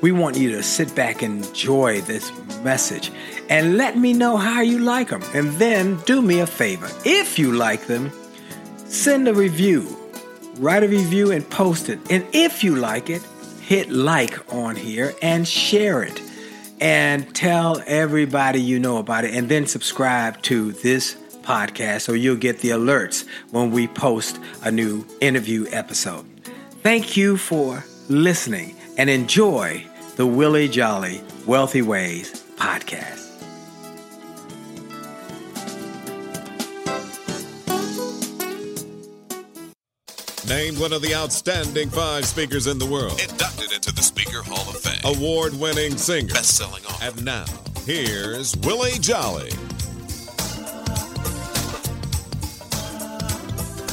we want you to sit back and enjoy this message and let me know how you like them. And then do me a favor. If you like them, send a review, write a review and post it. And if you like it, hit like on here and share it and tell everybody you know about it, and then subscribe to this podcast so you'll get the alerts when we post a new interview episode. Thank you for listening and enjoy the Willie Jolly Wealthy Ways podcast. Named one of the outstanding 5 speakers in the world. Inducted into the Speaker Hall of Fame. Award-winning singer. Best-selling author. And now, here's Willie Jolly.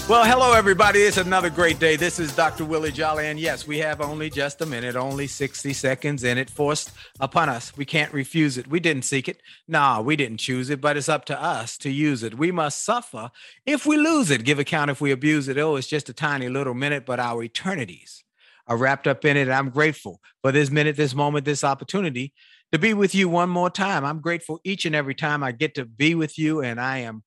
Well, hello, everybody. It's another great day. This is Dr. Willie Jolly. And yes, we have only just a minute, only 60 seconds, and it forced upon us. We can't refuse it. We didn't seek it. Nah, we didn't choose it, but it's up to us to use it. We must suffer if we lose it. Give account if we abuse it. Oh, it's just a tiny little minute, but our eternities are wrapped up in it. And I'm grateful for this minute, this moment, this opportunity to be with you one more time. I'm grateful each and every time I get to be with you, and I am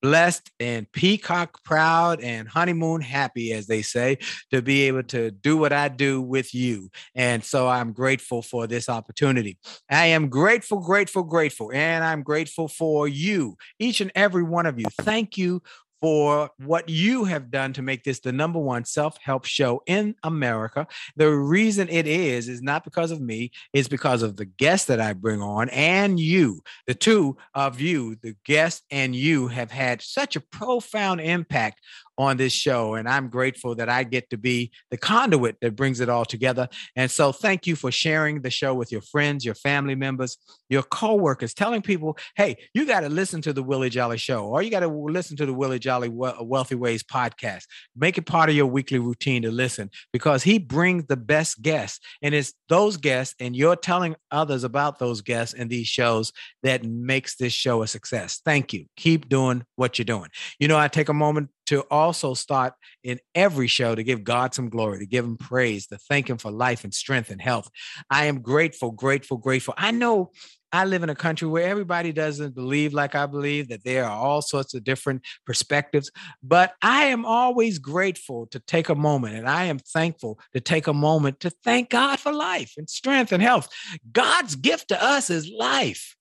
blessed and peacock proud and honeymoon happy, as they say, to be able to do what I do with you. And so I'm grateful for this opportunity. I am grateful, grateful, grateful. And I'm grateful for you, each and every one of you. Thank you for what you have done to make this the number one self-help show in America. The reason it is not because of me. It's because of the guests that I bring on and you. The two of you, the guest and you, have had such a profound impact on this show. And I'm grateful that I get to be the conduit that brings it all together. And so thank you for sharing the show with your friends, your family members, your coworkers, telling people, hey, you got to listen to the Willie Jolly show, or you got to listen to the Willie Jolly Wealthy Ways podcast. Make it part of your weekly routine to listen, because he brings the best guests, and it's those guests and you're telling others about those guests and these shows that makes this show a success. Thank you. Keep doing what you're doing. You know, I take a moment to also start in every show to give God some glory, to give him praise, to thank him for life and strength and health. I am grateful, grateful, grateful. I know I live in a country where everybody doesn't believe like I believe, that there are all sorts of different perspectives, but I am always grateful to take a moment, and I am thankful to take a moment to thank God for life and strength and health. God's gift to us is life.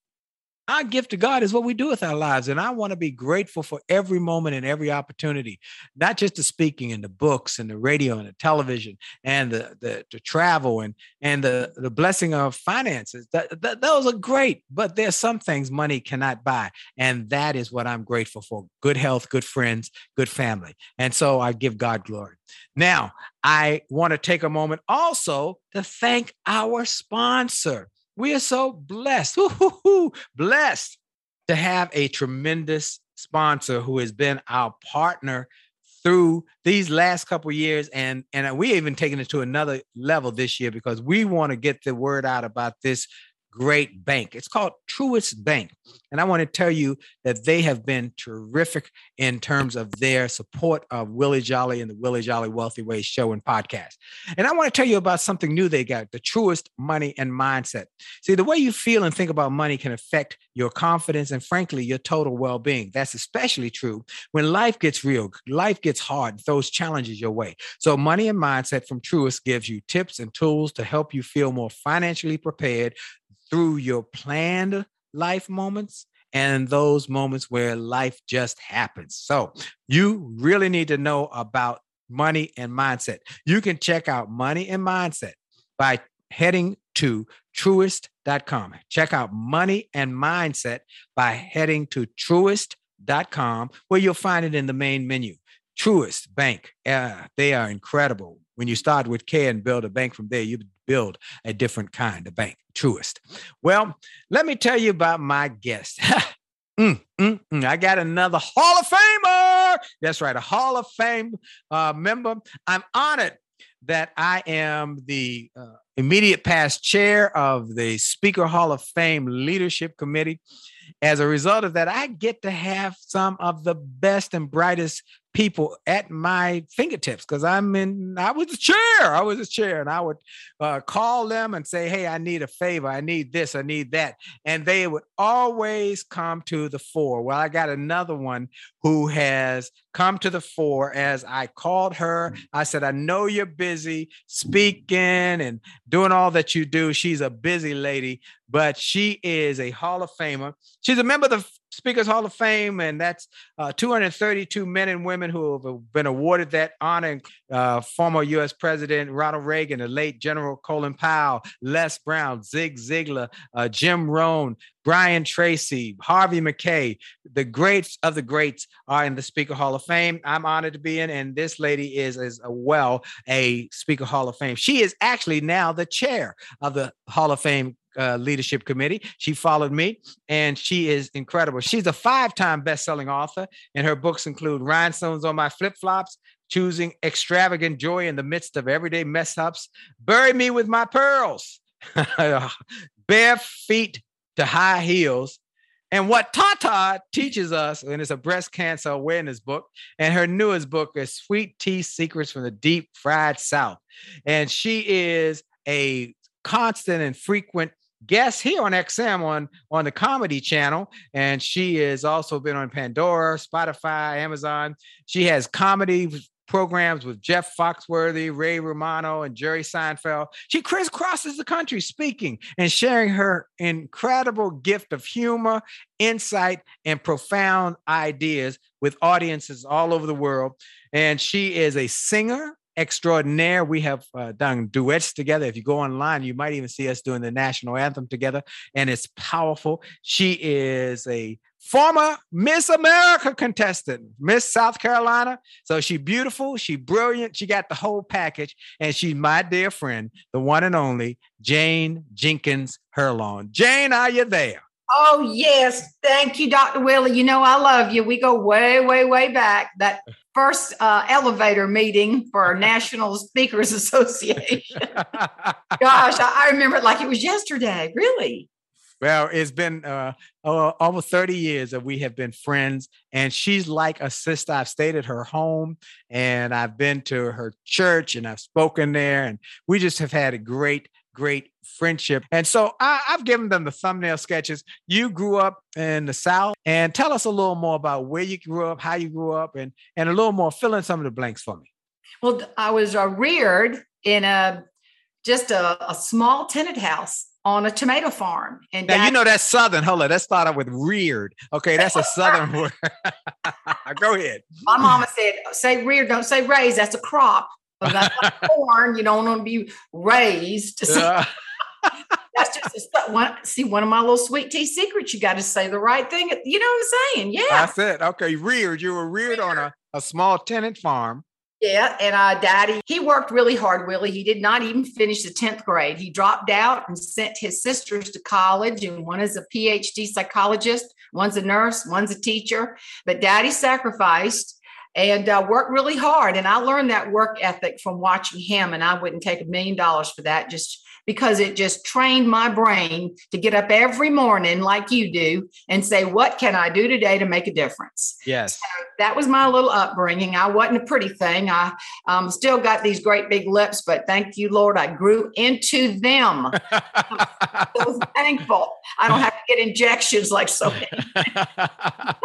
Our gift to God is what we do with our lives. And I want to be grateful for every moment and every opportunity, not just the speaking and the books and the radio and the television and the travel and the blessing of finances. Those are great, but there's some things money cannot buy. And that is what I'm grateful for. Good health, good friends, good family. And so I give God glory. Now, I want to take a moment also to thank our sponsor. We are so blessed, blessed to have a tremendous sponsor who has been our partner through these last couple of years. And we even taken it to another level this year because we want to get the word out about this great bank. It's called Truist Bank. And I want to tell you that they have been terrific in terms of their support of Willie Jolly and the Willie Jolly Wealthy Way show and podcast. And I want to tell you about something new they got, the Truist Money and Mindset. See, the way you feel and think about money can affect your confidence and, frankly, your total well-being. That's especially true when life gets real, life gets hard, throws challenges your way. So Money and Mindset from Truist gives you tips and tools to help you feel more financially prepared through your planned life moments and those moments where life just happens. So you really need to know about Money and Mindset. You can check out Money and Mindset by heading to truist.com. Check out Money and Mindset by heading to truist.com, where you'll find it in the main menu. Truist Bank. They are incredible. When you start with care and build a bank from there, you build a different kind of bank, Truist. Well, let me tell you about my guest. I got another Hall of Famer. That's right, a Hall of Fame member. I'm honored that I am the immediate past chair of the Speaker Hall of Fame Leadership Committee. As a result of that, I get to have some of the best and brightest people at my fingertips because I was a chair and I would call them and say, hey, I need a favor. I need this. I need that. And they would always come to the fore. Well, I got another one who has come to the fore as I called her. I said, I know you're busy speaking and doing all that you do. She's a busy lady, but she is a Hall of Famer. She's a member of the Speakers Hall of Fame, and that's 232 men and women who have been awarded that honor. Former U.S. President Ronald Reagan, the late General Colin Powell, Les Brown, Zig Ziglar, Jim Rohn, Brian Tracy, Harvey McKay. The greats of the greats are in the Speaker Hall of Fame. I'm honored to be in, and this lady is as well a Speaker Hall of Fame. She is actually now the chair of the Hall of Fame Leadership Committee. She followed me, and she is incredible. She's a 5-time best-selling author, and her books include Rhinestones on My Flip-Flops, Choosing Extravagant Joy in the Midst of Everyday Mess-Ups, Bury Me with My Pearls, Bare Feet to High Heels, and What Tata Teaches Us, and it's a breast cancer awareness book. And her newest book is Sweet Tea Secrets from the Deep Fried South. And she is a constant and frequent guest here on XM on the Comedy Channel. And she has also been on Pandora, Spotify, Amazon. She has comedy programs with Jeff Foxworthy, Ray Romano, and Jerry Seinfeld. She crisscrosses the country speaking and sharing her incredible gift of humor, insight, and profound ideas with audiences all over the world. And she is a singer extraordinaire. We have done duets together. If you go online, you might even see us doing the national anthem together, and it's powerful. She is a former Miss America contestant, Miss South Carolina. So she's beautiful. She's brilliant. She got the whole package. And she's my dear friend, the one and only Jane Jenkins Herlong. Jane, are you there? Oh, yes. Thank you, Dr. Willie. You know, I love you. We go way, way, way back. That first elevator meeting for National Speakers Association. Gosh, I remember it like it was yesterday. Really? Well, it's been over 30 years that we have been friends, and she's like a sister. I've stayed at her home, and I've been to her church, and I've spoken there, and we just have had a great friendship. And so I've given them the thumbnail sketches. You grew up in the South, and tell us a little more about where you grew up, how you grew up, and a little more, fill in some of the blanks for me. Well, I was reared in a small tenant house on a tomato farm. And now, you know, that's Southern. Hold on. Let's start out with reared. Okay. That's a Southern word. Go ahead. My mama said, say reared, don't say raised. That's a crop. Well, that's like corn. You don't want to be raised. That's just one of my little sweet tea secrets. You got to say the right thing. You know what I'm saying? Yeah. That's it. Okay. Reared. You were reared on a small tenant farm. Yeah, and Daddy, he worked really hard, Willie. He did not even finish the 10th grade. He dropped out and sent his sisters to college, and one is a PhD psychologist, one's a nurse, one's a teacher. But Daddy sacrificed and worked really hard, and I learned that work ethic from watching him, and I wouldn't take $1 million for that, just because it just trained my brain to get up every morning like you do and say, what can I do today to make a difference? Yes. So that was my little upbringing. I wasn't a pretty thing. I still got these great big lips, but thank you, Lord, I grew into them. I'm so thankful. I don't have to get injections like so many. I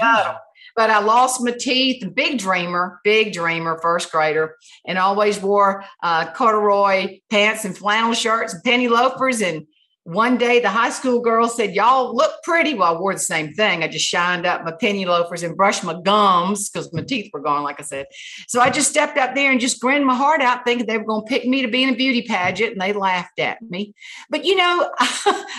got them. But I lost my teeth, big dreamer, first grader, and always wore corduroy pants and flannel shirts and penny loafers. And one day the high school girls said, y'all look pretty. Well, I wore the same thing. I just shined up my penny loafers and brushed my gums because my teeth were gone, like I said. So I just stepped up there and just grinned my heart out thinking they were going to pick me to be in a beauty pageant, and they laughed at me. But, you know,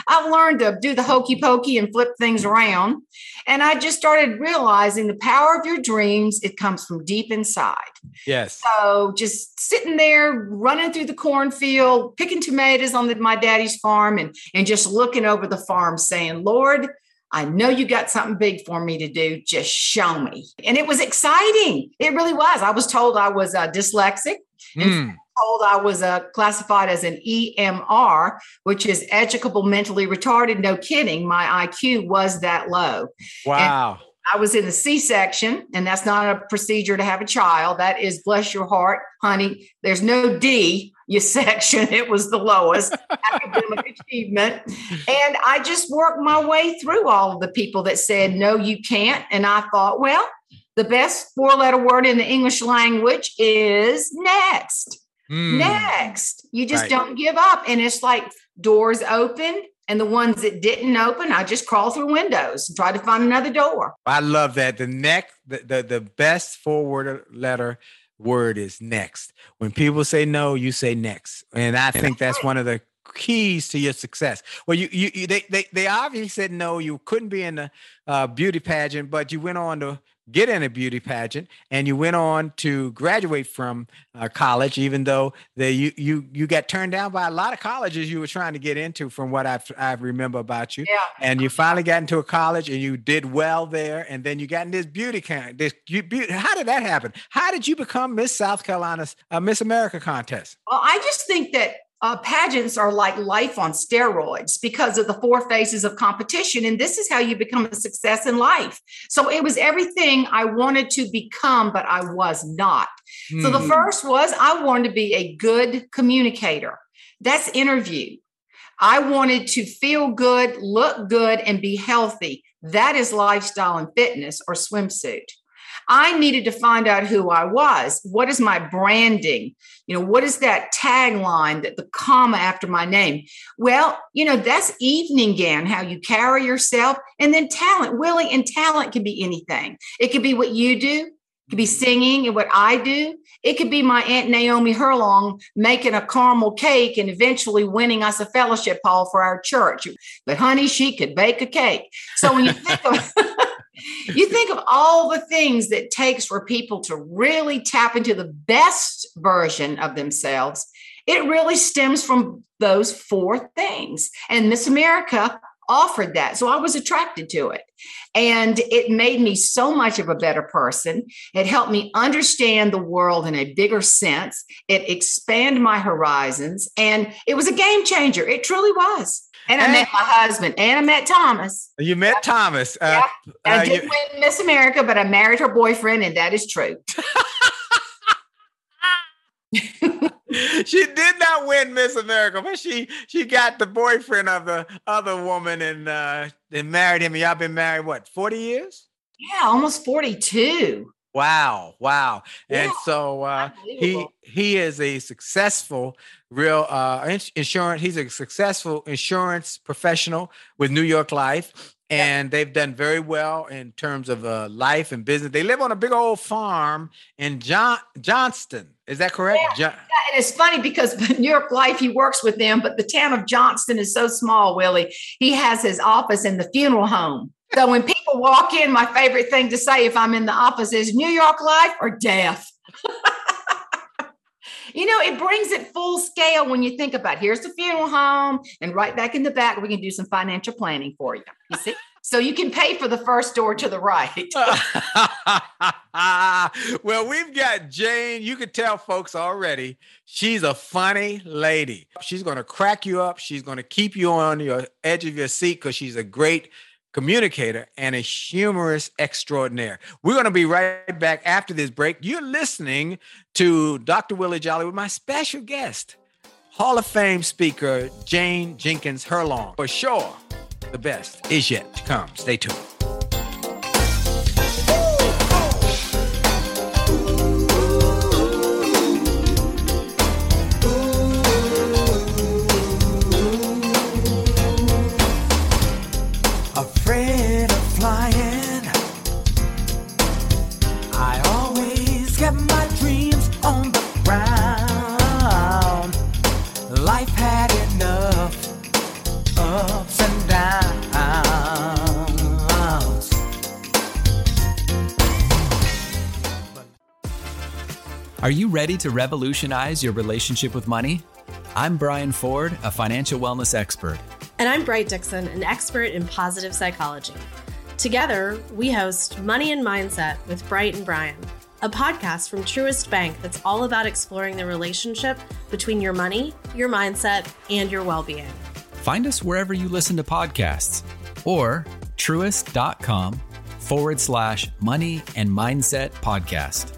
I've learned to do the hokey pokey and flip things around. And I just started realizing the power of your dreams. It comes from deep inside. Yes. So just sitting there, running through the cornfield, picking tomatoes on my daddy's farm, and just looking over the farm saying, Lord, I know you got something big for me to do. Just show me. And it was exciting. It really was. I was told I was dyslexic. And told I was classified as an EMR, which is educable, mentally retarded. No kidding. My IQ was that low. Wow. And I was in the C-section, and that's not a procedure to have a child. That is, bless your heart, honey. There's no D, your section. It was the lowest academic achievement. And I just worked my way through all of the people that said, no, you can't. And I thought, well, the best four-letter word in the English language is next. Next. You just don't give up. And it's like doors open. And the ones that didn't open, I just crawled through windows and tried to find another door. I love that. The best four-word letter word is next. When people say no, you say next. And I think that's one of the keys to your success. Well, they obviously said no, you couldn't be in the beauty pageant, but you went on to get in a beauty pageant, and you went on to graduate from college, even though you got turned down by a lot of colleges you were trying to get into, from what I remember about you. Yeah. And you finally got into a college, and you did well there, and then you got in this beauty contest. How did that happen? How did you become Miss South Carolina's Miss America contest? Well, I just think that pageants are like life on steroids because of the four phases of competition. And this is how you become a success in life. So it was everything I wanted to become, but I was not. So the first was, I wanted to be a good communicator. That's interview. I wanted to feel good, look good, and be healthy. That is lifestyle and fitness, or swimsuit. I needed to find out who I was. What is my branding? You know, what is that tagline, that the comma after my name? Well, you know, that's evening gown, how you carry yourself. And then talent, Willie, and talent can be anything. It could be what you do. It could be singing and what I do. It could be my Aunt Naomi Herlong making a caramel cake and eventually winning us a fellowship hall for our church. But honey, she could bake a cake. So when you think of... You think of all the things that takes for people to really tap into the best version of themselves. It really stems from those four things. And Miss America offered that. So I was attracted to it. And it made me so much of a better person. It helped me understand the world in a bigger sense. It expanded my horizons. And it was a game changer. It truly was. And I met my husband, and I met Thomas. You met Thomas. Yeah, I didn't win Miss America, but I married her boyfriend, and that is true. She did not win Miss America, but she got the boyfriend of the other woman and married him. Y'all been married, what, 40 years? Yeah, almost 42. Wow. Yeah. And so he is a successful insurance professional with New York Life. And they've done very well in terms of life and business. They live on a big old farm in Johnston. Is that correct? Yeah, and it's funny because New York Life, he works with them, but the town of Johnston is so small, Willie. He has his office in the funeral home. So when people walk in, my favorite thing to say if I'm in the office is New York Life or death. You know, it brings it full scale when you think about here's the funeral home and right back in the back, we can do some financial planning for you. You see? So you can pay for the first door to the right. Well, we've got Jane. You can tell folks already, she's a funny lady. She's going to crack you up. She's going to keep you on your edge of your seat because she's a great communicator and a humorous extraordinaire. We're going to be right back after this break. You're listening to Dr. Willie Jolly with my special guest, Hall of Fame speaker, Jane Jenkins Herlong. For sure, the best is yet to come. Stay tuned. Are you ready to revolutionize your relationship with money? I'm Brian Ford, a financial wellness expert. And I'm Bright Dixon, an expert in positive psychology. Together, we host Money and Mindset with Bright and Brian, a podcast from Truist Bank that's all about exploring the relationship between your money, your mindset, and your well-being. Find us wherever you listen to podcasts or truist.com/Money and Mindset Podcast.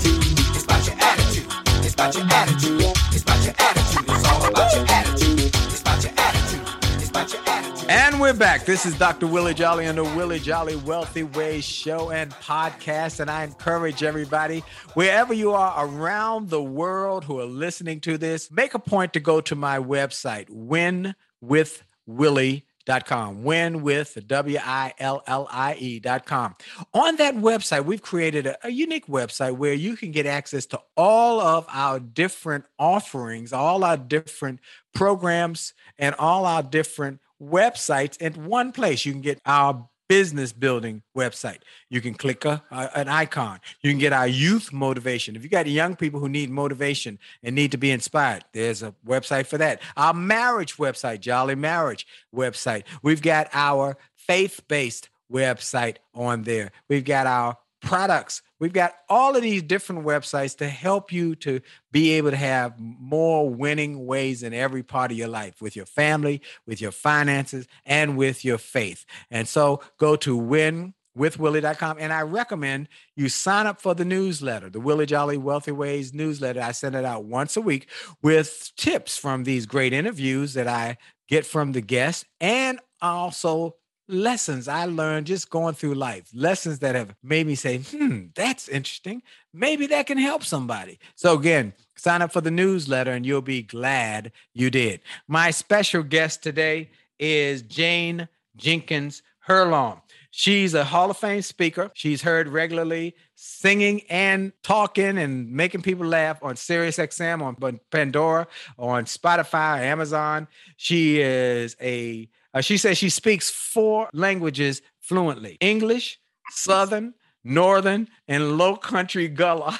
It's about your attitude. It's about your attitude. It's all about your attitude. It's about your attitude. It's about your attitude. And we're back. This is Dr. Willie Jolly on the Willie Jolly Wealthy Ways Show and Podcast. And I encourage everybody, wherever you are around the world who are listening to this, make a point to go to my website, winwithwillie.com. Win with WILLIE.com. On that website, we've created a unique website where you can get access to all of our different offerings, all our different programs, and all our different websites in one place. You can get our business building website. You can click an icon. You can get our youth motivation. If you got young people who need motivation and need to be inspired, there's a website for that. Our marriage website, Jolly Marriage website. We've got our faith-based website on there. We've got our products. We've got all of these different websites to help you to be able to have more winning ways in every part of your life, with your family, with your finances, and with your faith. And so go to winwithwillie.com. And I recommend you sign up for the newsletter, the Willie Jolly Wealthy Ways newsletter. I send it out once a week with tips from these great interviews that I get from the guests, and also lessons I learned just going through life, lessons that have made me say, that's interesting. Maybe that can help somebody. So again, sign up for the newsletter and you'll be glad you did. My special guest today is Jane Jenkins Herlong. She's a Hall of Fame speaker. She's heard regularly singing and talking and making people laugh on Sirius XM, on Pandora, on Spotify, Amazon. She is she says she speaks 4 languages fluently: English, Southern, Northern, and Low Country Gullah.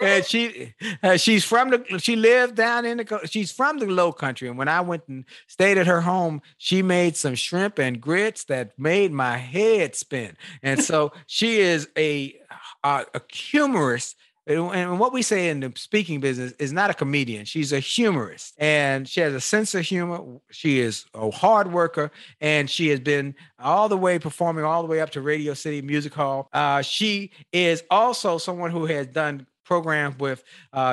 And she's from the Low Country. And when I went and stayed at her home, she made some shrimp and grits that made my head spin. And so she is a humorist. And what we say in the speaking business is not a comedian. She's a humorist, and she has a sense of humor. She is a hard worker, and she has been performing all the way up to Radio City Music Hall. She is also someone who has done programs with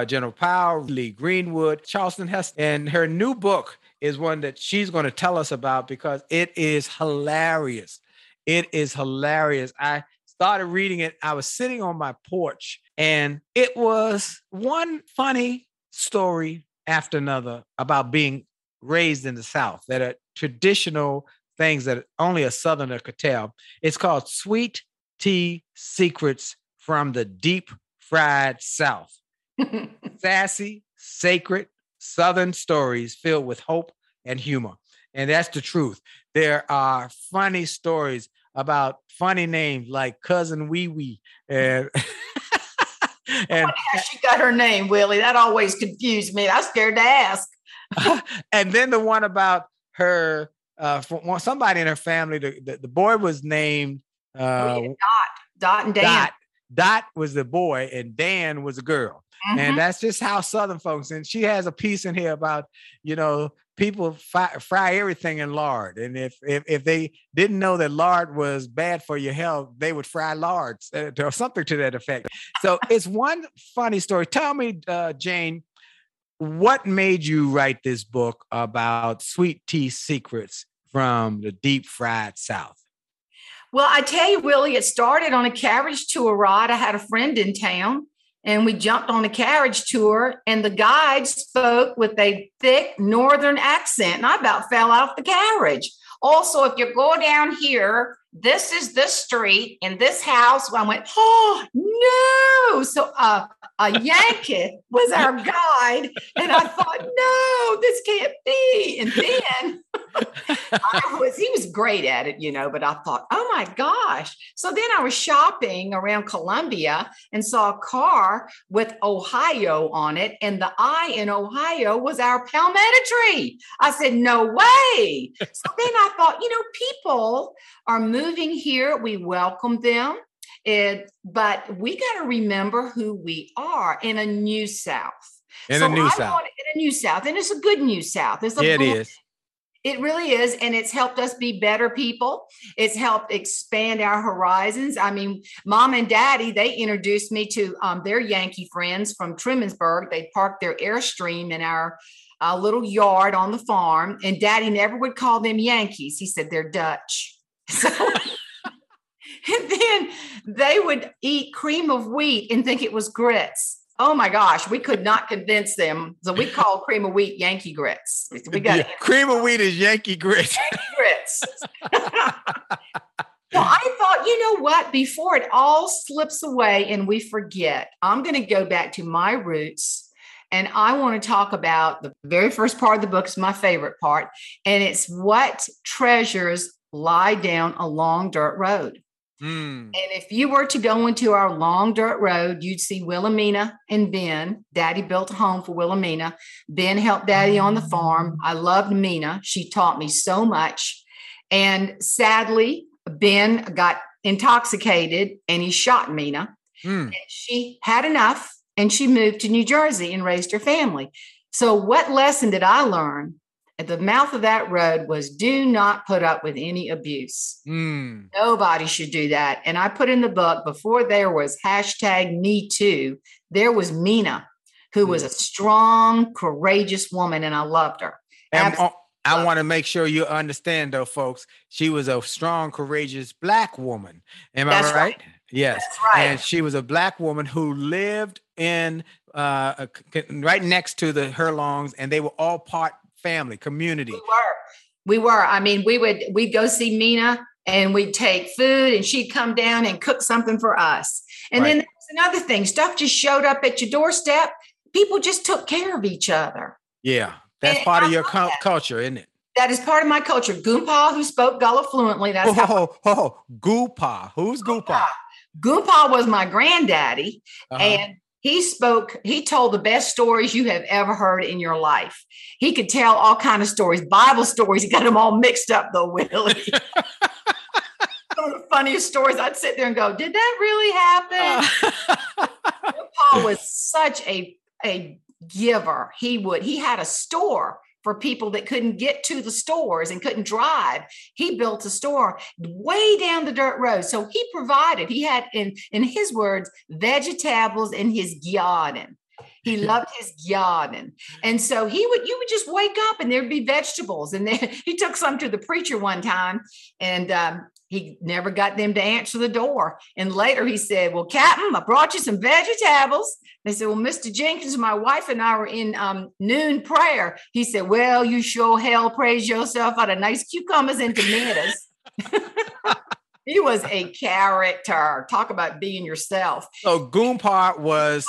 General Powell, Lee Greenwood, Charleston, and her new book is one that she's going to tell us about because it is hilarious. It is hilarious. I started reading it. I was sitting on my porch, and it was one funny story after another about being raised in the South that are traditional things that only a Southerner could tell. It's called Sweet Tea Secrets from the Deep Fried South. Sassy, sacred Southern stories filled with hope and humor. And that's the truth. There are funny stories about funny names like Cousin Wee Wee. And how she got her name, Willie. That always confused me. I was scared to ask. And then the one about her, somebody in her family, the boy was named Dot and Dan. Dot was the boy and Dan was a girl. Mm-hmm. And that's just how Southern folks. And she has a piece in here about, people fry everything in lard. And if they didn't know that lard was bad for your health, they would fry lards or something to that effect. So it's one funny story. Tell me, Jane, what made you write this book about sweet tea secrets from the deep fried South? Well, I tell you, Willie, it started on a carriage tour ride. I had a friend in town, and we jumped on a carriage tour, and the guide spoke with a thick Northern accent, and I about fell off the carriage. Also, if you go down here, this is this street and this house. I went, oh, no. So a Yankee was our guide, and I thought, no, this can't be. And then he was great at it, but I thought, oh my gosh. So then I was shopping around Columbia and saw a car with Ohio on it. And the I in Ohio was our palmetto tree. I said, no way. So then I thought, people are moving here. We welcome them. But we got to remember who we are in a new South. In a new South. And it's a good new South. It is. It really is. And it's helped us be better people. It's helped expand our horizons. I mean, Mom and Daddy, they introduced me to their Yankee friends from Tremensburg. They parked their Airstream in our little yard on the farm. And Daddy never would call them Yankees. He said they're Dutch. So, and then they would eat cream of wheat and think it was grits. Oh my gosh, we could not convince them. So we call cream of wheat Yankee grits. We got cream of wheat is Yankee grits. Yankee grits. So I thought, before it all slips away and we forget, I'm going to go back to my roots. And I want to talk about the very first part of the book is my favorite part. And it's what treasures lie down a long dirt road. And if you were to go into our long dirt road, you'd see Wilhelmina and Ben. Daddy built a home for Wilhelmina. Ben helped Daddy on the farm. I loved Mina. She taught me so much. And sadly, Ben got intoxicated and he shot Mina. And she had enough and she moved to New Jersey and raised her family. So what lesson did I learn? At the mouth of that road was do not put up with any abuse. Nobody should do that. And I put in the book, before there was #MeToo, there was Mina, who was a strong, courageous woman. And I loved her. And I want to make sure you understand, though, folks, she was a strong, courageous Black woman. Am I right? Yes. That's right. And she was a Black woman who lived in right next to the Herlongs, and they were all part family, community. We were. I mean, we'd go see Mina and we'd take food and she'd come down and cook something for us. And then there was another thing. Stuff just showed up at your doorstep. People just took care of each other. Yeah. That's part of your culture, isn't it? That is part of my culture. Goompa, who spoke Gullah fluently. That's Goompa. Who's Goompa? Goompa was my granddaddy. And he told the best stories you have ever heard in your life. He could tell all kinds of stories, Bible stories. He got them all mixed up though, Willie. Some of the funniest stories. I'd sit there and go, did that really happen? Paul was such a giver. He had a store for people that couldn't get to the stores and couldn't drive. He built a store way down the dirt road. So he provided, he had, in his words, vegetables in his garden. He loved his garden. And so you would just wake up and there'd be vegetables. And then he took some to the preacher one time and he never got them to answer the door. And later he said, well, Captain, I brought you some vegetables. They said, well, Mr. Jenkins, my wife and I were in noon prayer. He said, well, you sure hell praise yourself out of nice cucumbers and tomatoes. He was a character. Talk about being yourself. So Goompa was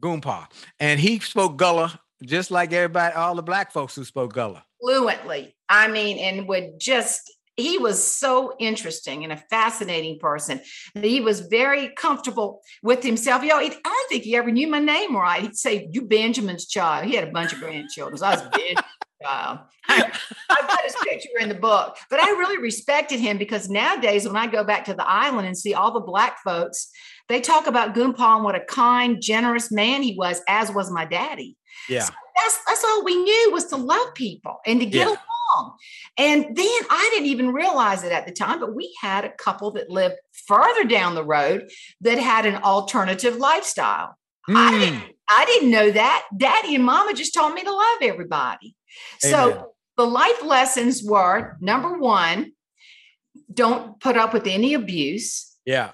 Goompa. And he spoke Gullah just like everybody, all the Black folks who spoke Gullah. Fluently. I mean, and would just... He was so interesting and a fascinating person. He was very comfortable with himself. I don't think he ever knew my name right. He'd say, you Benjamin's child. He had a bunch of grandchildren. So I was Benjamin's child. I've got his picture in the book. But I really respected him because nowadays when I go back to the island and see all the Black folks, they talk about Goompa and what a kind, generous man he was, as was my daddy. Yeah. So that's all we knew was to love people and to get along. And then I didn't even realize it at the time, but we had a couple that lived further down the road that had an alternative lifestyle. I didn't know that. Daddy and Mama just told me to love everybody. Amen. So the life lessons were, number one, don't put up with any abuse. Yeah.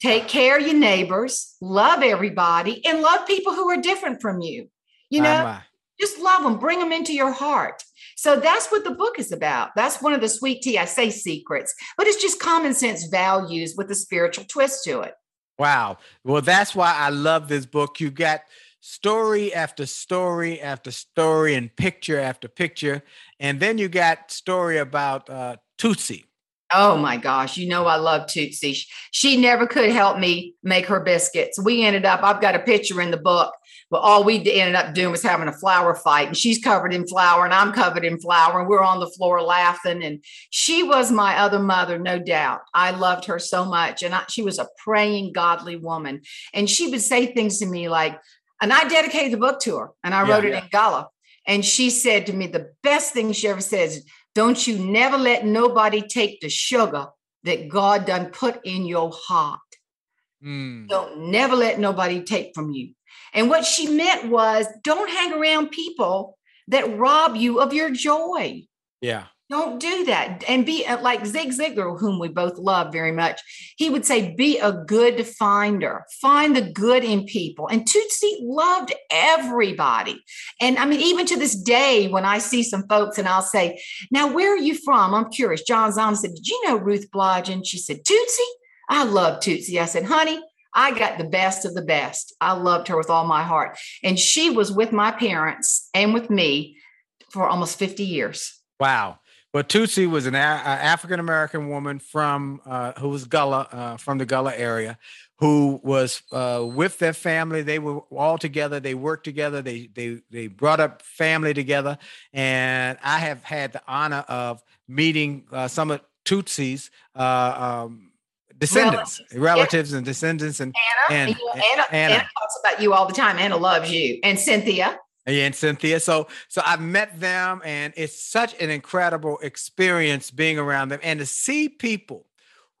Take care of your neighbors, love everybody, and love people who are different from you. You know, just love them, bring them into your heart. So that's what the book is about. That's one of the sweet tea. I say secrets, but it's just common sense values with a spiritual twist to it. Wow. Well, that's why I love this book. You got story after story after story and picture after picture. And then you got story about Tootsie. Oh my gosh. You know, I love Tootsie. She never could help me make her biscuits. I've got a picture in the book. But all we ended up doing was having a flour fight, and she's covered in flour and I'm covered in flour, and we're on the floor laughing. And she was my other mother, no doubt. I loved her so much. And she was a praying, godly woman. And she would say things to me like, and I dedicated the book to her and I wrote it in Gullah. And she said to me, the best thing she ever said is, don't you never let nobody take the sugar that God done put in your heart. Don't never let nobody take from you. And what she meant was, don't hang around people that rob you of your joy. Yeah. Don't do that. And be like Zig Ziglar, whom we both love very much. He would say, be a good finder. Find the good in people. And Tootsie loved everybody. And I mean, even to this day, when I see some folks and I'll say, now, where are you from? I'm curious. Johns Island said, did you know Ruth Blodge? And she said, Tootsie? I love Tootsie. I said, honey, I got the best of the best. I loved her with all my heart. And she was with my parents and with me for almost 50 years. Wow. But Tootsie was an African-American woman from who was Gullah, from the Gullah area, who was with their family. They were all together. They worked together. They brought up family together. And I have had the honor of meeting some of Tootsie's descendants, relatives and descendants. And Anna talks about you all the time. Anna loves you. And Cynthia. And Cynthia. So I've met them, and it's such an incredible experience being around them and to see people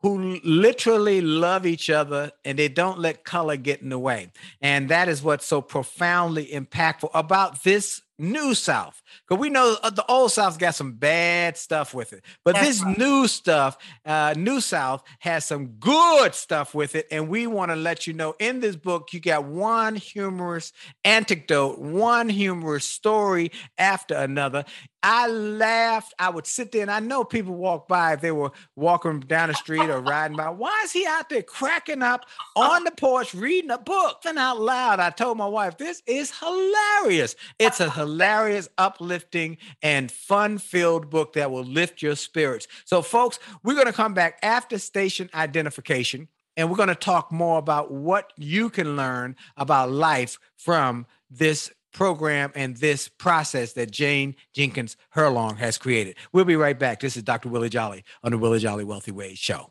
who literally love each other and they don't let color get in the way. And that is what's so profoundly impactful about this new South. Because we know the old South's got some bad stuff with it. But new South has some good stuff with it. And we want to let you know in this book, you got one humorous anecdote, one humorous story after another. I laughed. I would sit there, and I know people walk by if they were walking down the street or riding by. Why is he out there cracking up on the porch reading a book? And out loud, I told my wife, this is hilarious. It's a hilarious, uplifting, and fun-filled book that will lift your spirits. So, folks, we're going to come back after station identification, and we're going to talk more about what you can learn about life from this program and this process that Jane Jenkins Herlong has created. We'll be right back. This is Dr. Willie Jolly on the Willie Jolly Wealthy Ways Show.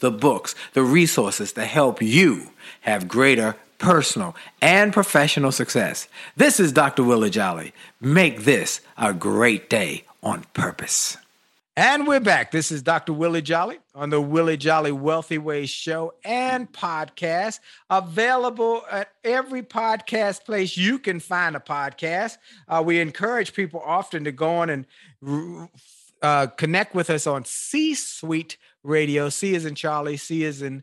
the books, the resources to help you have greater personal and professional success. This is Dr. Willie Jolly. Make this a great day on purpose. And we're back. This is Dr. Willie Jolly on the Willie Jolly Wealthy Ways Show and podcast, available at every podcast place you can find a podcast. We encourage people often to go on and connect with us on C-Suite Radio. C is in Charlie, C is in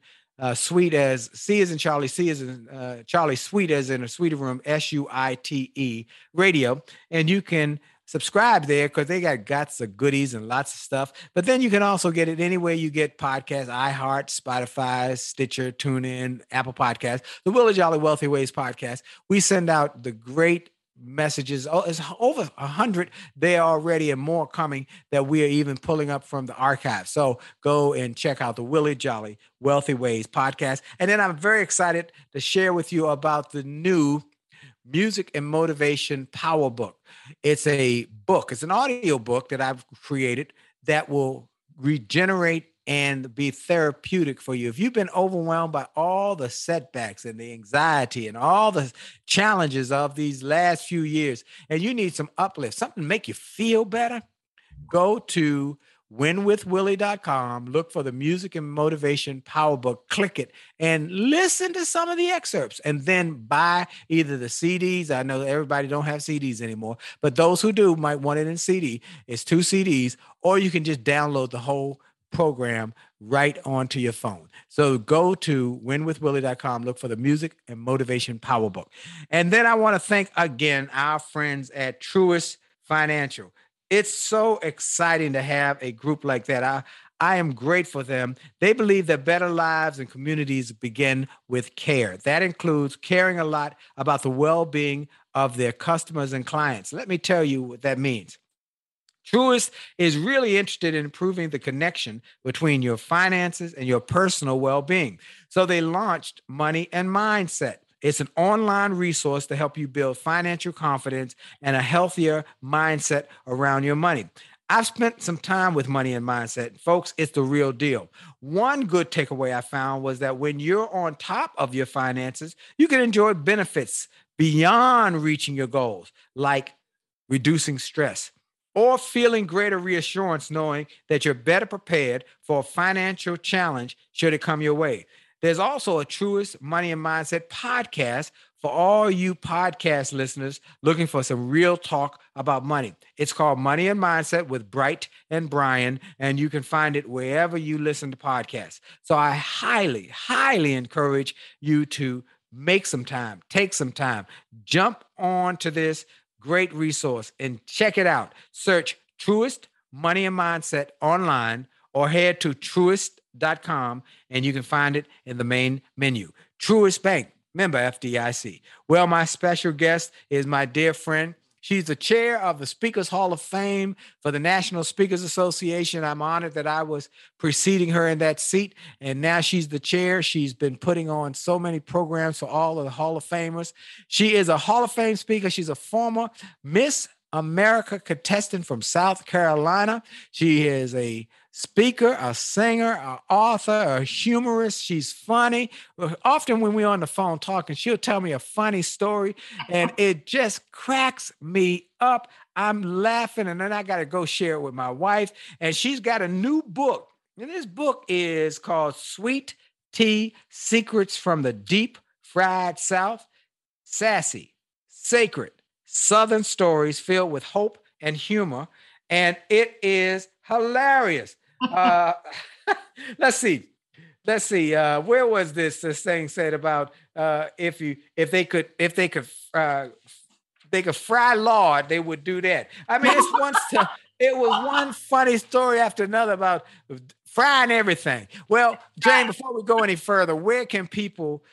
Suite as C is in Charlie, C is in Charlie, Suite as in a suite of room, Suite Radio. And you can subscribe there because they got lots of goodies and lots of stuff. But then you can also get it anywhere you get podcasts: iHeart, Spotify, Stitcher, TuneIn, Apple Podcasts, the Willie Jolly Wealthy Ways podcast. We send out the great messages. Oh, it's over 100 there already, and more coming that we are even pulling up from the archive. So go and check out the Willie Jolly Wealthy Ways podcast. And then I'm very excited to share with you about the new Music and Motivation Power Book. It's a book. It's an audio book that I've created that will regenerate and be therapeutic for you. If you've been overwhelmed by all the setbacks and the anxiety and all the challenges of these last few years, and you need some uplift, something to make you feel better, go to winwithwillie.com, look for the Music and Motivation Power Book, click it, and listen to some of the excerpts, and then buy either the CDs. I know everybody don't have CDs anymore, but those who do might want it in CD. It's 2 CDs, or you can just download the whole program right onto your phone. So go to winwithwillie.com, look for the Music and Motivation Power Book. And then I want to thank again our friends at Truist financial. It's so exciting to have a group like that. I am grateful for them. They believe that better lives and communities begin with care. That includes caring a lot about the well-being of their customers and clients. Let me tell you what that means. Truist is really interested in improving the connection between your finances and your personal well-being. So they launched Money and Mindset. It's an online resource to help you build financial confidence and a healthier mindset around your money. I've spent some time with Money and Mindset. Folks, it's the real deal. One good takeaway I found was that when you're on top of your finances, you can enjoy benefits beyond reaching your goals, like reducing stress or feeling greater reassurance knowing that you're better prepared for a financial challenge should it come your way. There's also a Truist Money and Mindset podcast for all you podcast listeners looking for some real talk about money. It's called Money and Mindset with Bright and Brian, and you can find it wherever you listen to podcasts. So I highly, highly encourage you to make some time, take some time, jump on to this great resource and check it out. Search Truist Money and Mindset online or head to truist.com and you can find it in the main menu. Truist Bank, member FDIC. Well, my special guest is my dear friend. She's the chair of the Speakers Hall of Fame for the National Speakers Association. I'm honored that I was preceding her in that seat, and now she's the chair. She's been putting on so many programs for all of the Hall of Famers. She is a Hall of Fame speaker. She's a former Miss America contestant from South Carolina. She is a speaker, a singer, an author, a humorist. She's funny. Often when we're on the phone talking, she'll tell me a funny story, and it just cracks me up. I'm laughing, and then I got to go share it with my wife. And she's got a new book, and this book is called Sweet Tea, Secrets from the Deep Fried South. Sassy, sacred, Southern stories filled with hope and humor, and it is hilarious. Let's see. Where was this thing said about if they could fry lard, they would do that. I mean, it's it was one funny story after another about frying everything. Well, Jane, before we go any further, where can people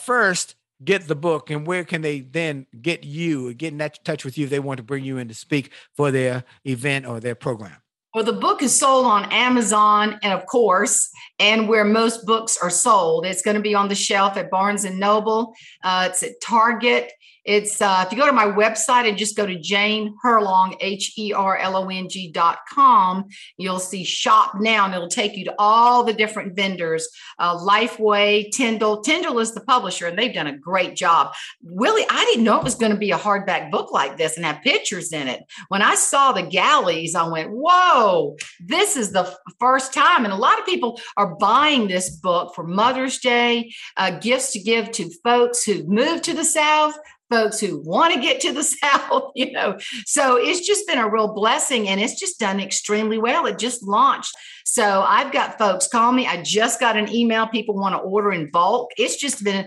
first get the book, and where can they then get you, get in touch with you if they want to bring you in to speak for their event or their program? Well, the book is sold on Amazon, and of course, and where most books are sold. It's going to be on the shelf at Barnes & Noble. It's at Target. It's if you go to my website and just go to janeherlong, HERLONG.com, you'll see shop now, and it'll take you to all the different vendors. Lifeway, Tyndall. Tyndall is the publisher, and they've done a great job. Willie, I didn't know it was going to be a hardback book like this and have pictures in it. When I saw the galleys, I went, whoa, this is the first time. And a lot of people are buying this book for Mother's Day, gifts to give to folks who moved to the South, folks who want to get to the South, you know. So it's just been a real blessing, and it's just done extremely well. It just launched. So I've got folks call me. I just got an email. People want to order in bulk. It's a blessing.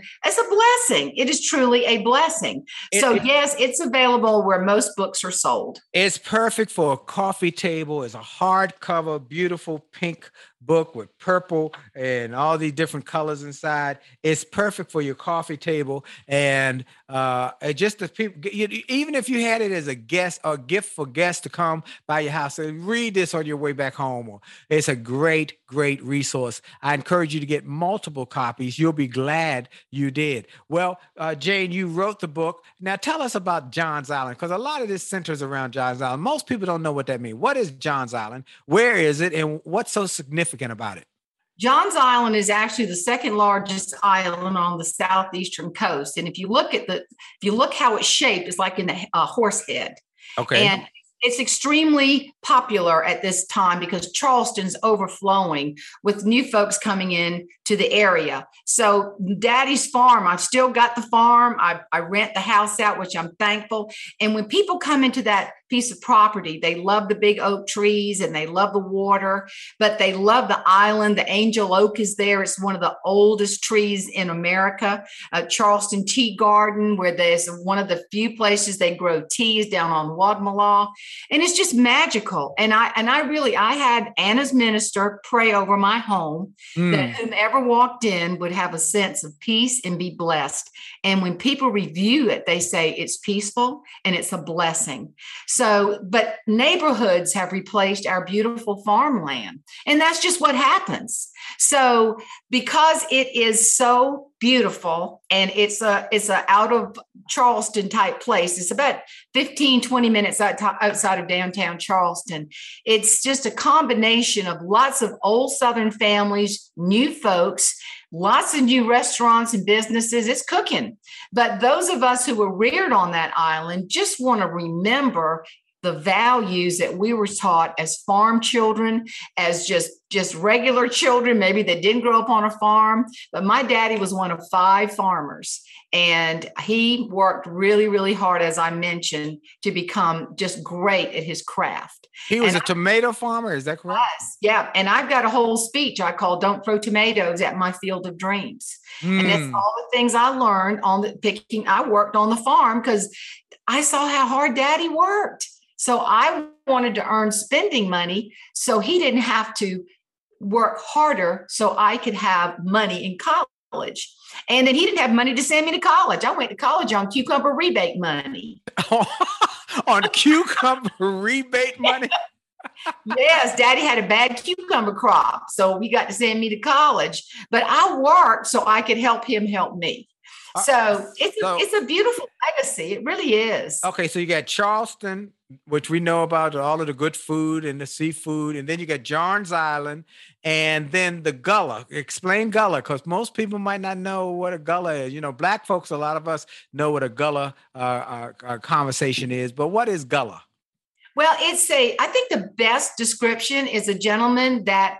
It is truly a blessing. Yes, it's available where most books are sold. It's perfect for a coffee table. It's a hardcover, beautiful pink book with purple and all these different colors inside. It's perfect for your coffee table. And just the people, even if you had it as a guest or a gift for guests to come by your house, read this on your way back home. It's a great, great resource. I encourage you to get multiple copies. You'll be glad you did. Well, Jane, you wrote the book. Now tell us about Johns Island, because a lot of this centers around Johns Island. Most people don't know what that means. What is Johns Island? Where is it? And what's so significant about it? Johns Island is actually the second largest island on the southeastern coast. And if you look at how it's shaped, it's like in the horse head. Okay. And it's extremely popular at this time because Charleston's overflowing with new folks coming in to the area. So Daddy's farm, I've still got the farm. I rent the house out, which I'm thankful. And when people come into that piece of property. They love the big oak trees and they love the water, but they love the island. The angel oak is there. It's one of the oldest trees in America. Charleston Tea Garden, where there's one of the few places they grow tea, is down on Wadmalaw. And it's just magical. And I had Anna's minister pray over my home that whomever walked in would have a sense of peace and be blessed. And when people review it, they say it's peaceful and it's a blessing. So, but neighborhoods have replaced our beautiful farmland. And that's just what happens. So because it is so beautiful and it's a out of Charleston type place, it's about 15, 20 minutes outside of downtown Charleston. It's just a combination of lots of old Southern families, new folks, lots of new restaurants and businesses. It's cooking. But those of us who were reared on that island just want to remember the values that we were taught as farm children, as just regular children, maybe that didn't grow up on a farm. But my daddy was one of 5 farmers, and he worked really, really hard, as I mentioned, to become just great at his craft. He was a tomato farmer, is that correct? Yes, yeah. And I've got a whole speech I call "Don't Throw Tomatoes at My Field of Dreams," and that's all the things I learned on the picking. I worked on the farm because I saw how hard Daddy worked. So I wanted to earn spending money so he didn't have to work harder so I could have money in college. And then he didn't have money to send me to college. I went to college on cucumber rebate money. On cucumber rebate money? Yes, Daddy had a bad cucumber crop, so he got to send me to college. But I worked so I could help him help me. So it's a beautiful legacy. It really is. Okay, so you got Charleston, which we know about, all of the good food and the seafood. And then you got Johns Island and then the Gullah. Explain Gullah, because most people might not know what a Gullah is. You know, Black folks, a lot of us know what a Gullah conversation is. But what is Gullah? Well, I think the best description is a gentleman that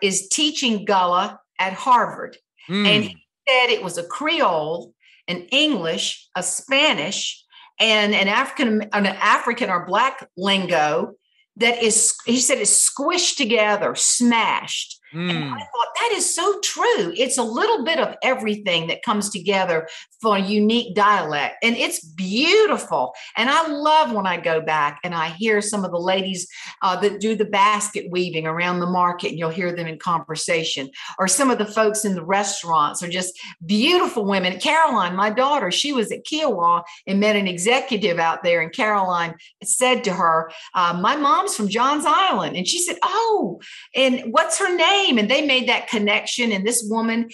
is teaching Gullah at Harvard. And he said it was a Creole, an English, a Spanish, and an African or Black lingo that is, he said, is squished together, smashed. And I thought, that is so true. It's a little bit of everything that comes together for a unique dialect. And it's beautiful. And I love when I go back and I hear some of the ladies that do the basket weaving around the market, and you'll hear them in conversation. Or some of the folks in the restaurants are just beautiful women. Caroline, my daughter, she was at Kiowa and met an executive out there. And Caroline said to her, my mom's from Johns Island. And she said, oh, and what's her name? And they made that connection. And this woman,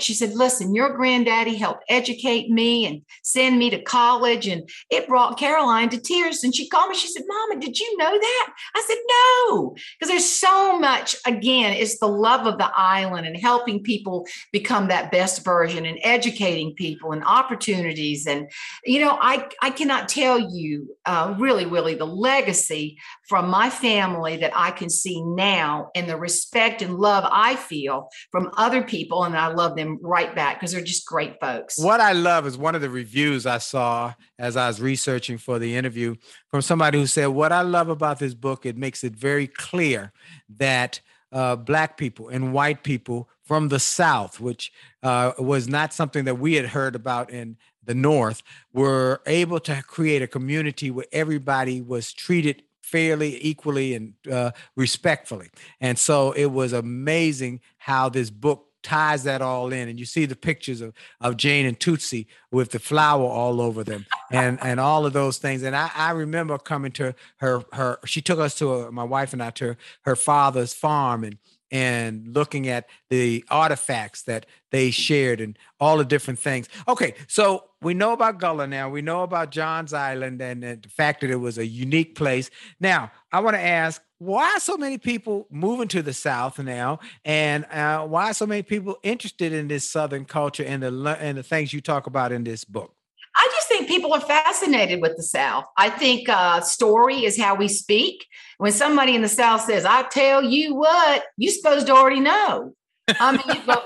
she said, listen, your granddaddy helped educate me and send me to college. And it brought Caroline to tears. And she called me. She said, Mama, did you know that? I said, no, because there's so much. Again, it's the love of the island and helping people become that best version and educating people and opportunities. And, you know, I cannot tell you really, Willie, the legacy from my family that I can see now and the respect and love I feel from other people. And I love them right back because they're just great folks. What I love is one of the reviews I saw as I was researching for the interview from somebody who said, what I love about this book, it makes it very clear that Black people and white people from the South, which was not something that we had heard about in the North, were able to create a community where everybody was treated fairly, equally, and respectfully. And so it was amazing how this book ties that all in. And you see the pictures of Jane and Tootsie with the flower all over them and all of those things. And I remember coming to her, she took us to my wife and I to her father's farm and looking at the artifacts that they shared and all the different things. Okay, so we know about Gullah now. We know about Johns Island and the fact that it was a unique place. Now, I want to ask, why so many people moving to the South now? And why so many people interested in this Southern culture and the things you talk about in this book? I just think people are fascinated with the South. I think story is how we speak. When somebody in the South says, I tell you what, you're supposed to already know. I mean,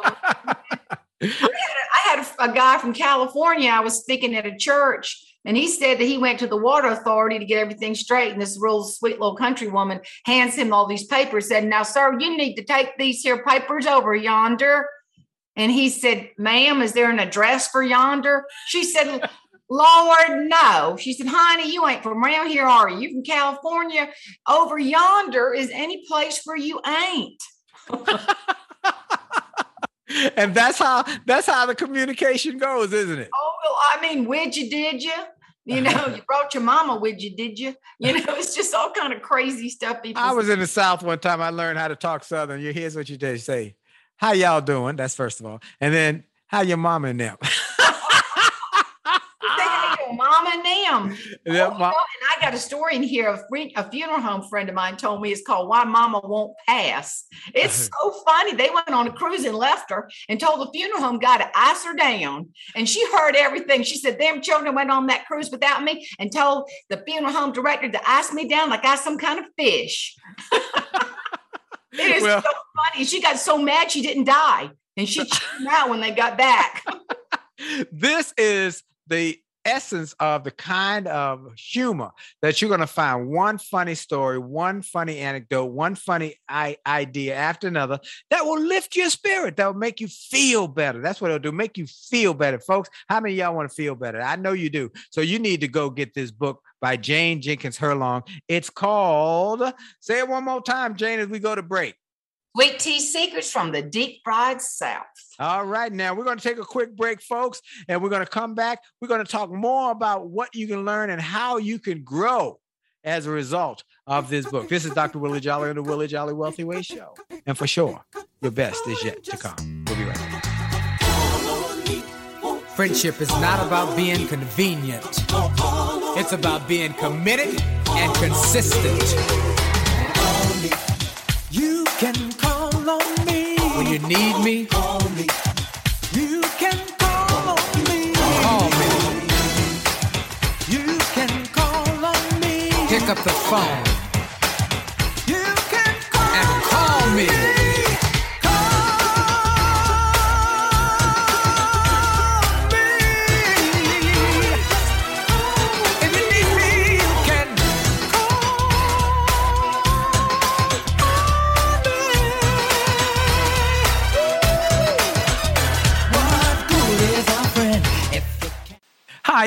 I had a guy from California I was speaking at a church And he said that he went to the water authority to get everything straight. And this real sweet little country woman hands him all these papers, said, now, sir, you need to take these here papers over yonder. And he said, ma'am, is there an address for yonder? She said, Lord, no. She said, honey, you ain't from around here, are you? You from California? Over yonder is any place where you ain't. And that's how the communication goes, isn't it? Oh, well, I mean, would you, did you? You know, you brought your mama with you, did you? You know, it's just all kind of crazy stuff. People I was in the South one time. I learned how to talk Southern. Here's what you did. You say, how y'all doing? That's first of all. And then, how your mama and them? Mom and them. Yeah, oh, you know, and I got a story in here. A funeral home friend of mine told me it's called Why Mama Won't Pass. It's so funny. They went on a cruise and left her and told the funeral home guy to ice her down. And she heard everything. She said, them children went on that cruise without me and told the funeral home director to ice me down like I some kind of fish. It is so funny. She got so mad she didn't die. And she cheated out when they got back. This is the essence of the kind of humor that you're going to find one funny story, one funny anecdote, one funny idea after another that will lift your spirit, that will make you feel better. That's what it'll do, make you feel better. Folks, how many of y'all want to feel better? I know you do. So you need to go get this book by Jane Jenkins Herlong. It's called, say it one more time, Jane, as we go to break. Sweet Tea Secrets from the Deep Fried South. All right. Now, we're going to take a quick break, folks, and we're going to come back. We're going to talk more about what you can learn and how you can grow as a result of this book. This is Dr. Willie Jolly on the Willie Jolly Wealthy Way Show. And for sure, your best is yet to come. We'll be right back. Friendship is not about being convenient. It's about being committed and consistent. You can call on me when you need me. Call me. You can call on me. Call me. You can call on me. Pick up the phone. You can call and call me. Call me. If you need me, you can call. Hi,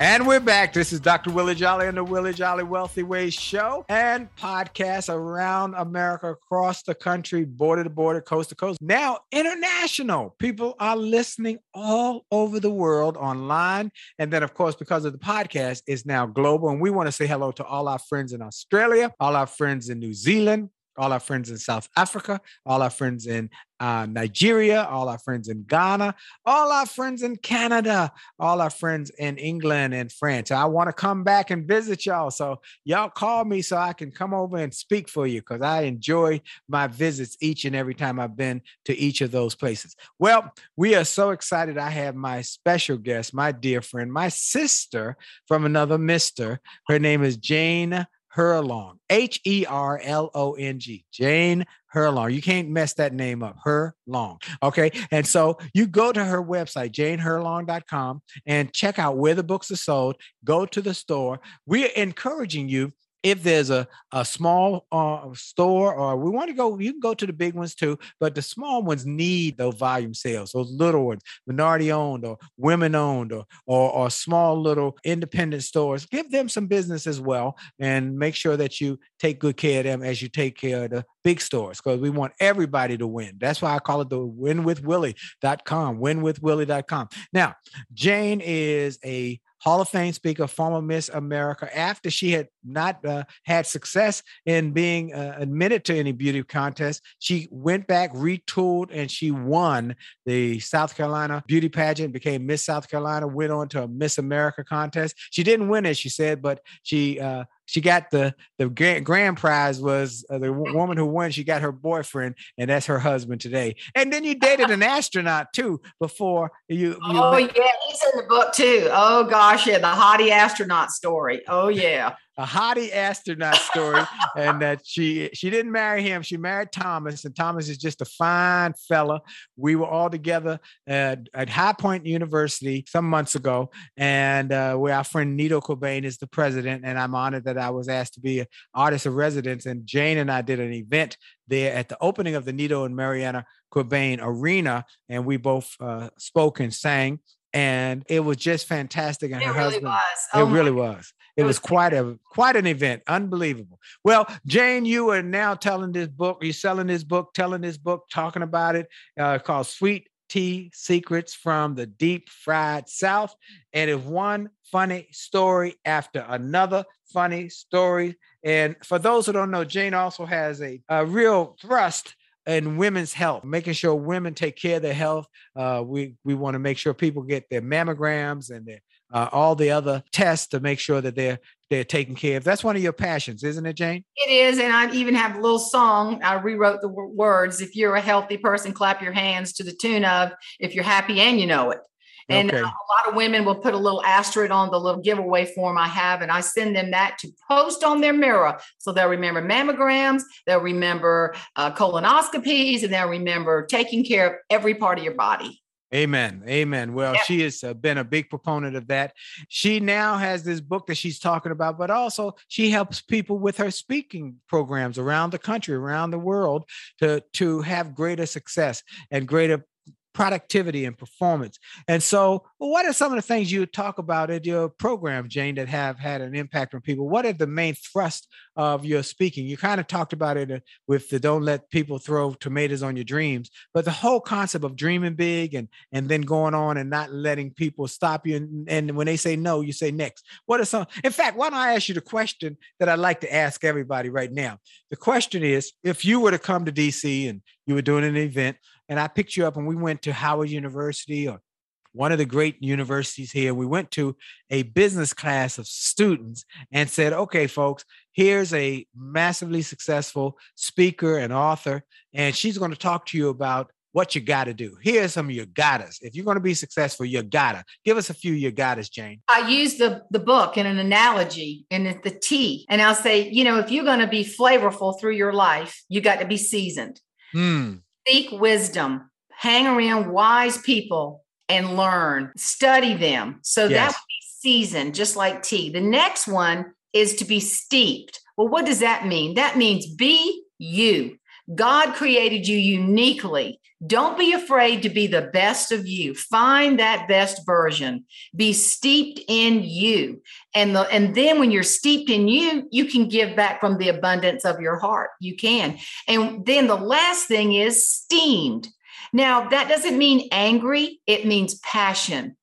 And we're back. This is Dr. Willie Jolly and the Willie Jolly Wealthy Ways Show and podcast around America, across the country, border to border, coast to coast. Now, international. People are listening all over the world online. And then, of course, because of the podcast, it's now global. And we want to say hello to all our friends in Australia, all our friends in New Zealand, all our friends in South Africa, all our friends in Nigeria, all our friends in Ghana, all our friends in Canada, all our friends in England and France. I want to come back and visit y'all. So y'all call me so I can come over and speak for you, because I enjoy my visits each and every time I've been to each of those places. Well, we are so excited. I have my special guest, my dear friend, my sister from another mister. Her name is Jane Herlong, Herlong, Jane Herlong. You can't mess that name up, Herlong, okay? And so you go to her website, janeherlong.com, and check out where the books are sold. Go to the store. We're encouraging you, if there's a small store, or we want to go, you can go to the big ones too, but the small ones need those volume sales, those little ones, minority owned or women owned or small little independent stores. Give them some business as well, and make sure that you take good care of them as you take care of the big stores, because we want everybody to win. That's why I call it the winwithwillie.com, winwithwillie.com. Now, Jane is a Hall of Fame speaker, former Miss America. After she had not had success in being admitted to any beauty contest, she went back, retooled, and she won the South Carolina beauty pageant, became Miss South Carolina, went on to a Miss America contest. She didn't win it, she said, but she got the grand prize was the woman who won. She got her boyfriend, and that's her husband today. And then you dated an astronaut too before you. Yeah, he's in the book too. Oh gosh, yeah, the hottie astronaut story. Oh yeah. A hottie astronaut story, and that she didn't marry him. She married Thomas, and Thomas is just a fine fella. We were all together at High Point University some months ago, and where our friend Nido Qubein is the president, and I'm honored that I was asked to be an artist in residence, and Jane and I did an event there at the opening of the Nido and Mariana Qubein Arena, and we both spoke and sang, and it was just fantastic. And it her really husband, was. Oh, it really was. It was quite an event. Unbelievable. Well, Jane, you are now telling this book. You're selling this book, telling this book, talking about it, called Sweet Tea Secrets from the Deep Fried South. And it's one funny story after another funny story. And for those who don't know, Jane also has a real thrust and women's health, making sure women take care of their health. We want to make sure people get their mammograms and their all the other tests to make sure that they're taken care of. That's one of your passions, isn't it, Jane? It is. And I even have a little song. I rewrote the words. If you're a healthy person, clap your hands, to the tune of, if you're happy and you know it. And okay. A lot of women will put a little asterisk on the little giveaway form I have, and I send them that to post on their mirror. So they'll remember mammograms, they'll remember colonoscopies, and they'll remember taking care of every part of your body. Amen. Amen. Well, she has been a big proponent of that. She now has this book that she's talking about, but also she helps people with her speaking programs around the country, around the world, to have greater success and greater productivity and performance. And so what are some of the things you talk about at your program, Jane, that have had an impact on people? What are the main thrust of your speaking? You kind of talked about it with the don't let people throw tomatoes on your dreams, but the whole concept of dreaming big and then going on and not letting people stop you. And when they say no, you say next. What are some, in fact, why don't I ask you the question that I'd like to ask everybody right now? The question is, if you were to come to DC and you were doing an event, and I picked you up and we went to Howard University or one of the great universities here, we went to a business class of students and said, okay, folks, here's a massively successful speaker and author, and she's going to talk to you about what you got to do. Here's some of your gottas. If you're going to be successful, you gotta. Give us a few of your gottas, Jane. I use the book in an analogy, and it's the T. And I'll say, you know, if you're going to be flavorful through your life, you got to be seasoned. Seek wisdom. Hang around wise people and learn. Study them. So that would be seasoned, just like tea. The next one is to be steeped. Well, what does that mean? That means be you. God created you uniquely. Don't be afraid to be the best of you. Find that best version. Be steeped in you. And then when you're steeped in you, you can give back from the abundance of your heart. You can. And then the last thing is steamed. Now, that doesn't mean angry. It means passion.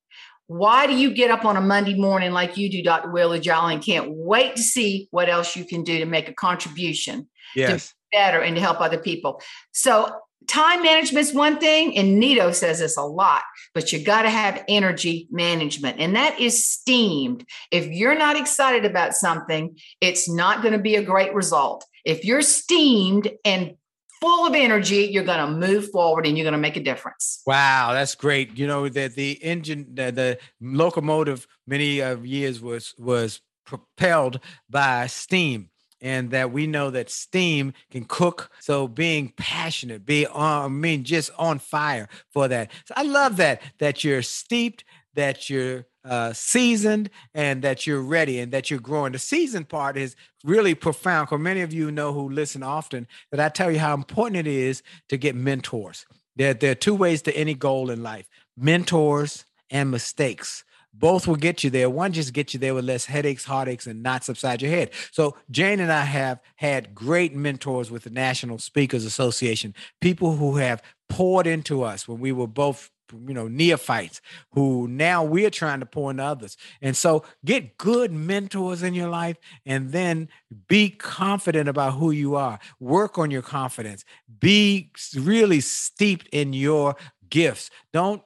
Why do you get up on a Monday morning like you do, Dr. Willie Jolly, and can't wait to see what else you can do to make a contribution to be better and to help other people? So time management's one thing, and Nido says this a lot, but you got to have energy management, and that is steamed. If you're not excited about something, it's not going to be a great result. If you're steamed and full of energy, you're going to move forward and you're going to make a difference. Wow, that's great. You know that the engine, the locomotive, many years was propelled by steam. And that we know that steam can cook. So being passionate, just on fire for that. So I love that you're steeped, that you're seasoned, and that you're ready, and that you're growing. The seasoned part is really profound, because many of you know who listen often that I tell you how important it is to get mentors. There are two ways to any goal in life: mentors and mistakes. Both will get you there. One just gets you there with less headaches, heartaches, and knots upside your head. So Jane and I have had great mentors with the National Speakers Association, people who have poured into us when we were both, neophytes, who now we're trying to pour into others. And so get good mentors in your life, and then be confident about who you are. Work on your confidence. Be really steeped in your gifts. Don't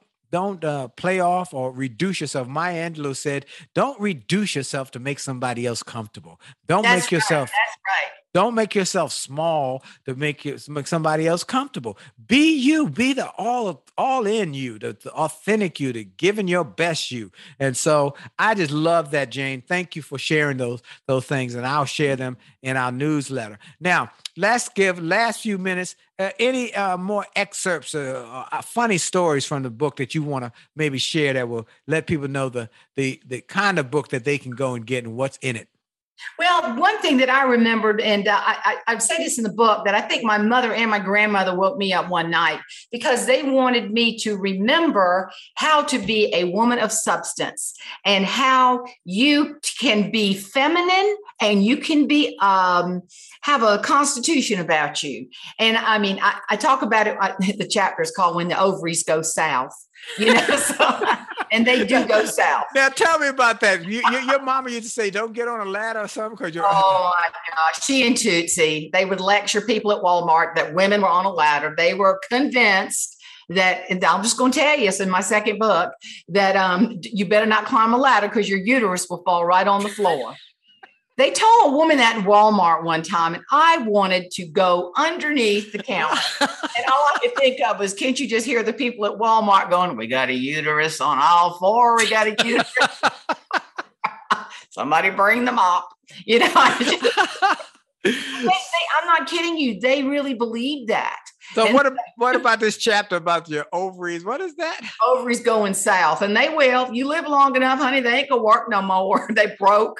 play off or reduce yourself. Maya Angelou said, don't reduce yourself to make somebody else comfortable. Don't make yourself small to make somebody else comfortable. Be you, be the all in you, the authentic you, the giving your best you. And so I just love that, Jane. Thank you for sharing those things, and I'll share them in our newsletter. Now, let's give last few minutes any more excerpts or funny stories from the book that you want to maybe share that will let people know the kind of book that they can go and get and what's in it. Well, one thing that I remembered, and I say this in the book, that I think my mother and my grandmother woke me up one night because they wanted me to remember how to be a woman of substance and how you can be feminine and you can be have a constitution about you. And I mean, I talk about it. The chapter is called "When the Ovaries Go South." And they do go south. Now, tell me about that. Your mama used to say, don't get on a ladder or something. Because you're. Oh, my gosh. She and Tootsie, they would lecture people at Walmart that women were on a ladder. They were convinced that, and I'm just going to tell you, it's in my second book, that you better not climb a ladder because your uterus will fall right on the floor. They told a woman that in Walmart one time, and I wanted to go underneath the counter. And all I could think of was, can't you just hear the people at Walmart going, we got a uterus on aisle 4, we got a uterus. Somebody bring them up. I'm not kidding you. They really believe that. So what about this chapter about your ovaries? What is that? Ovaries going south. And they will. You live long enough, honey, they ain't going to work no more. They broke.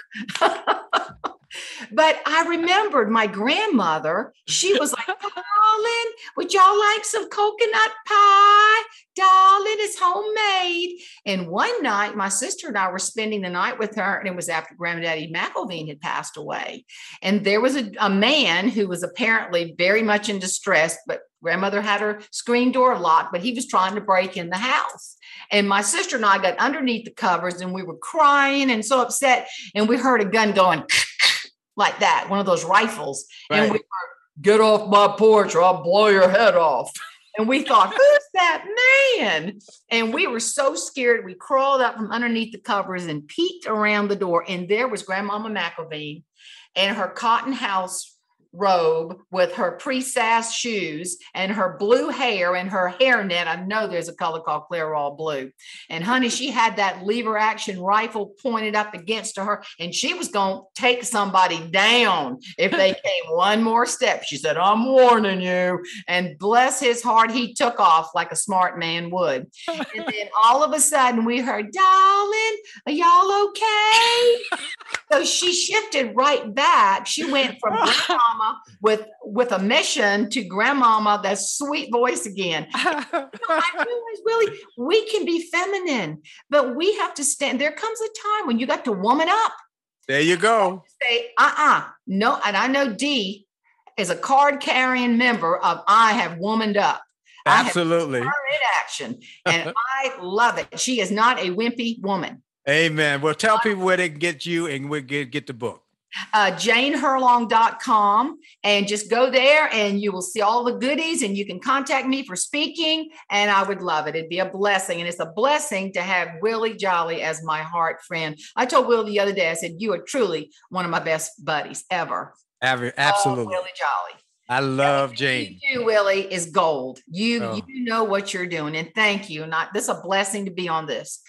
But I remembered my grandmother. She was like, darling, would y'all like some coconut pie? Darling, it's homemade. And one night, my sister and I were spending the night with her, and it was after Granddaddy McElveen had passed away. And there was a man who was apparently very much in distress, but grandmother had her screen door locked, but he was trying to break in the house. And my sister and I got underneath the covers, and we were crying and so upset. And we heard a gun going like that, one of those rifles. Right. And we were, get off my porch or I'll blow your head off. And we thought, who's that man? And we were so scared. We crawled out from underneath the covers and peeked around the door. And there was Grandmama McElveen in her cotton house robe with her pre-sass shoes and her blue hair and her hairnet. I know there's a color called Clairol blue. And honey, she had that lever action rifle pointed up against her, and she was going to take somebody down if they came one more step. She said, "I'm warning you." And bless his heart, he took off like a smart man would. And then all of a sudden we heard, "Darling, are y'all okay?" So she shifted right back. She went from Grandmama with a mission to Grandmama, that sweet voice again. I realize, Willie, we can be feminine, but we have to stand. There comes a time when you got to woman up. There you go. You say, no. And I know Dee is a card-carrying member of I have womaned up. Absolutely. I have her in action, and I love it. She is not a wimpy woman. Amen. Well, tell people where they can get you and we get the book. Janeherlong.com, and just go there and you will see all the goodies, and you can contact me for speaking, and I would love it. It'd be a blessing. And it's a blessing to have Willie Jolly as my heart friend. I told Will the other day, I said, you are truly one of my best buddies ever. Absolutely. Willie Jolly. I love Jane. You do, Willie, is gold. You know what you're doing, and thank you. This is a blessing to be on this.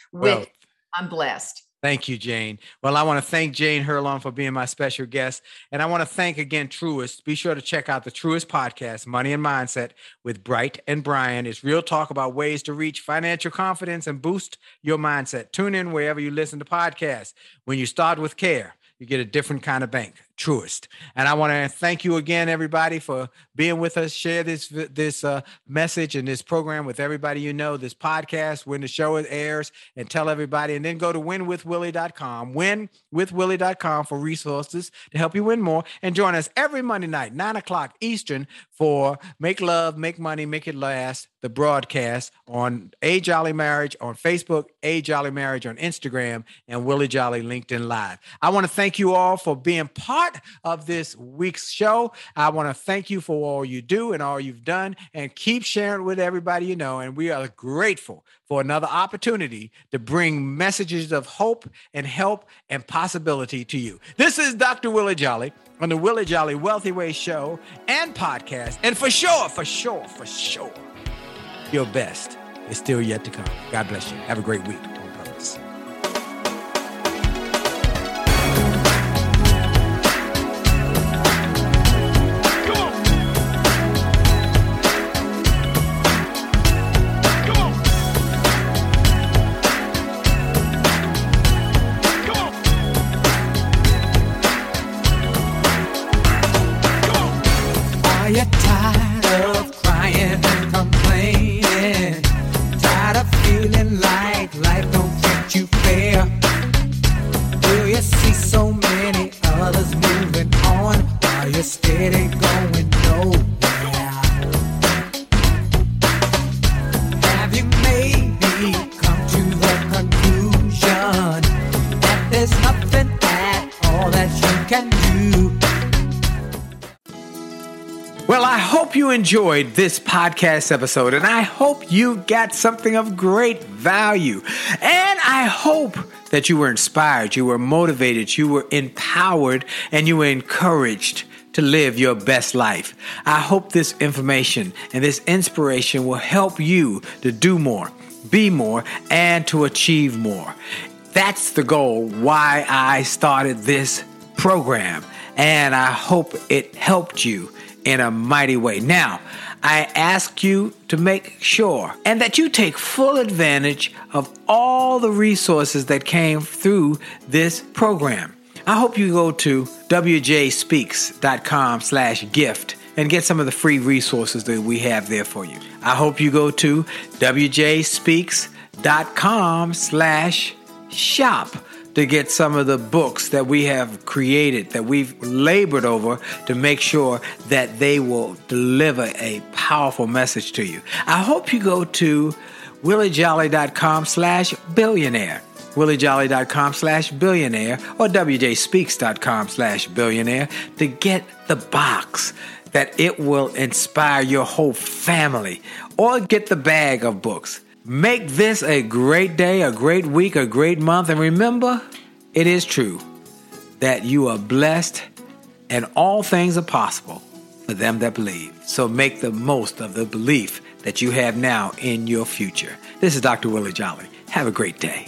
I'm blessed. Thank you, Jane. Well, I want to thank Jane Herlong for being my special guest. And I want to thank again, Truist. Be sure to check out the Truist podcast, Money and Mindset with Bright and Brian. It's real talk about ways to reach financial confidence and boost your mindset. Tune in wherever you listen to podcasts. When you start with care, you get a different kind of bank, Truist. And I want to thank you again, everybody, for being with us. Share this message and this program with everybody you know, this podcast, when the show airs, and tell everybody. And then go to winwithwillie.com, winwithwillie.com for resources to help you win more. And join us every Monday night, 9 o'clock Eastern, for Make Love, Make Money, Make It Last, the broadcast on A Jolly Marriage on Facebook, A Jolly Marriage on Instagram, and Willie Jolly LinkedIn Live. I want to thank you all for being part of this week's show. I want to thank you for all you do and all you've done, and keep sharing with everybody you know. And we are grateful for another opportunity to bring messages of hope and help and possibility to you. This is Dr. Willie Jolly on the Willie Jolly Wealthy Way Show and podcast. And for sure, your best is still yet to come. God bless you. Have a great week. On purpose. Enjoyed this podcast episode, and I hope you got something of great value. And I hope that you were inspired, you were motivated, you were empowered, and you were encouraged to live your best life. I hope this information and this inspiration will help you to do more, be more, and to achieve more. That's the goal why I started this program, and I hope it helped you in a mighty way. Now, I ask you to make sure and that you take full advantage of all the resources that came through this program. I hope you go to wjspeaks.com/gift and get some of the free resources that we have there for you. I hope you go to wjspeaks.com/shop. to get some of the books that we have created, that we've labored over to make sure that they will deliver a powerful message to you. I hope you go to williejolly.com/billionaire, williejolly.com/billionaire, or wjspeaks.com/billionaire to get the box that it will inspire your whole family. Or get the bag of books. Make this a great day, a great week, a great month. And remember, it is true that you are blessed and all things are possible for them that believe. So make the most of the belief that you have now in your future. This is Dr. Willie Jolly. Have a great day.